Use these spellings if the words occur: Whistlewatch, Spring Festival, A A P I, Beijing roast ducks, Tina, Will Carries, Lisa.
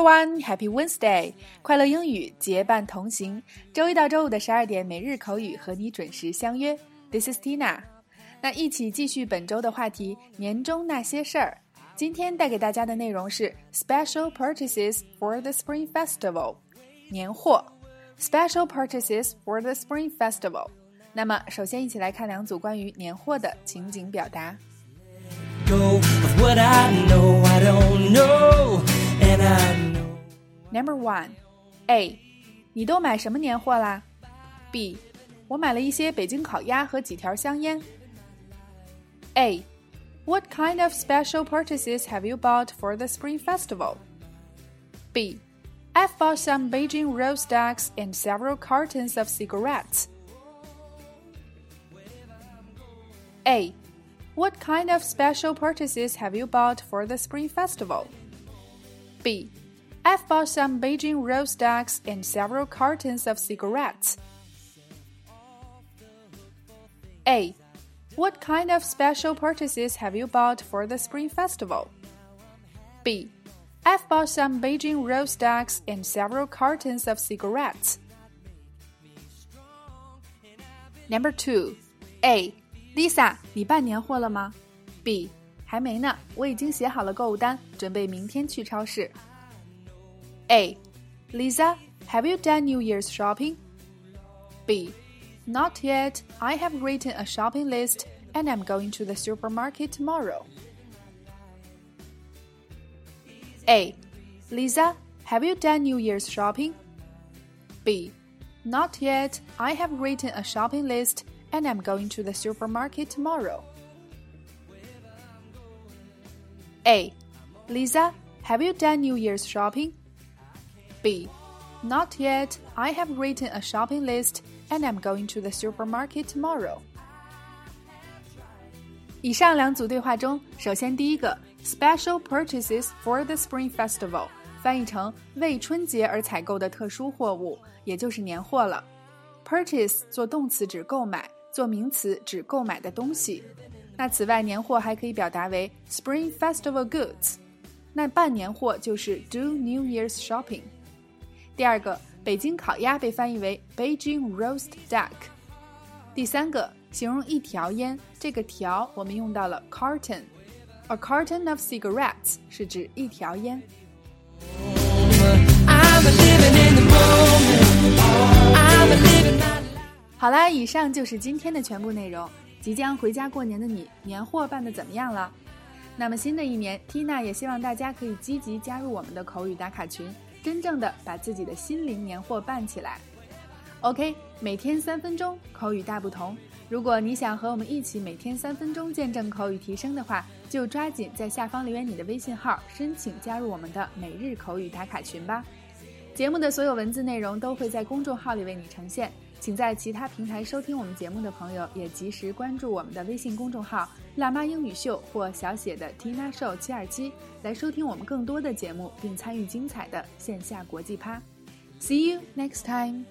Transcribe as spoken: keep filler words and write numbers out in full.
everyone, happy Wednesday! 快乐英语结伴同行，周一到周五的十二点每日口语和你准时相约。This is Tina. 那一起继续本周的话题，年终那些事儿。今天带给大家的内容是 Special Purchases for the Spring Festival. 年货 Special Purchases for the Spring Festival. 那么首先一起来看两组关于年货的情景表达。Of what I know, I don't know, and I know. Number one, A. 你都买什么年货啦 ？B. 我买了一些北京烤鸭和几条香烟。A. What kind of special purchases have you bought for the Spring Festival? B. I've bought some Beijing roast ducks and several cartons of cigarettes. A.What kind of special purchases have you bought for the Spring Festival? B. I've bought some Beijing roast ducks and several cartons of cigarettes. A. What kind of special purchases have you bought for the Spring Festival? B. I've bought some Beijing roast ducks and several cartons of cigarettes. Number two. A.Lisa, 你办年货了吗 ？B. 还没呢，我已经写好了购物单，准备明天去超市。A. Lisa, have you done New Year's shopping? B. Not yet. I have written a shopping list and I'm going to the supermarket tomorrow. A. Lisa, have you done New Year's shopping? B. Not yet. I have written a shopping list.And I'm going to the supermarket tomorrow. A. Lisa, have you done New Year's shopping? B. Not yet. I have written a shopping list and I'm going to the supermarket tomorrow. 以上两组对话中，首先第一个 Special purchases for the Spring Festival 翻译成为春节而采购的特殊货物，也就是年货了。Purchase 做动词指购买。做名词指购买的东西。那此外，年货还可以表达为 Spring Festival Goods。那办年货就是 Do New Year's Shopping。第二个，北京烤鸭被翻译为 Beijing roast duck。第三个，形容一条烟，这个条我们用到了 carton。A carton of cigarettes 是指一条烟。好啦，以上就是今天的全部内容。即将回家过年的你，年货办得怎么样了？那么新的一年 ，Tina 也希望大家可以积极加入我们的口语打卡群，真正的把自己的心灵年货办起来。OK， 每天三分钟，口语大不同。如果你想和我们一起每天三分钟见证口语提升的话，就抓紧在下方留言你的微信号，申请加入我们的每日口语打卡群吧。节目的所有文字内容都会在公众号里为你呈现。请在其他平台收听我们节目的朋友也及时关注我们的微信公众号辣妈英语秀或小写的 Tina Show 七二七 来收听我们更多的节目并参与精彩的线下国际趴。See you next time!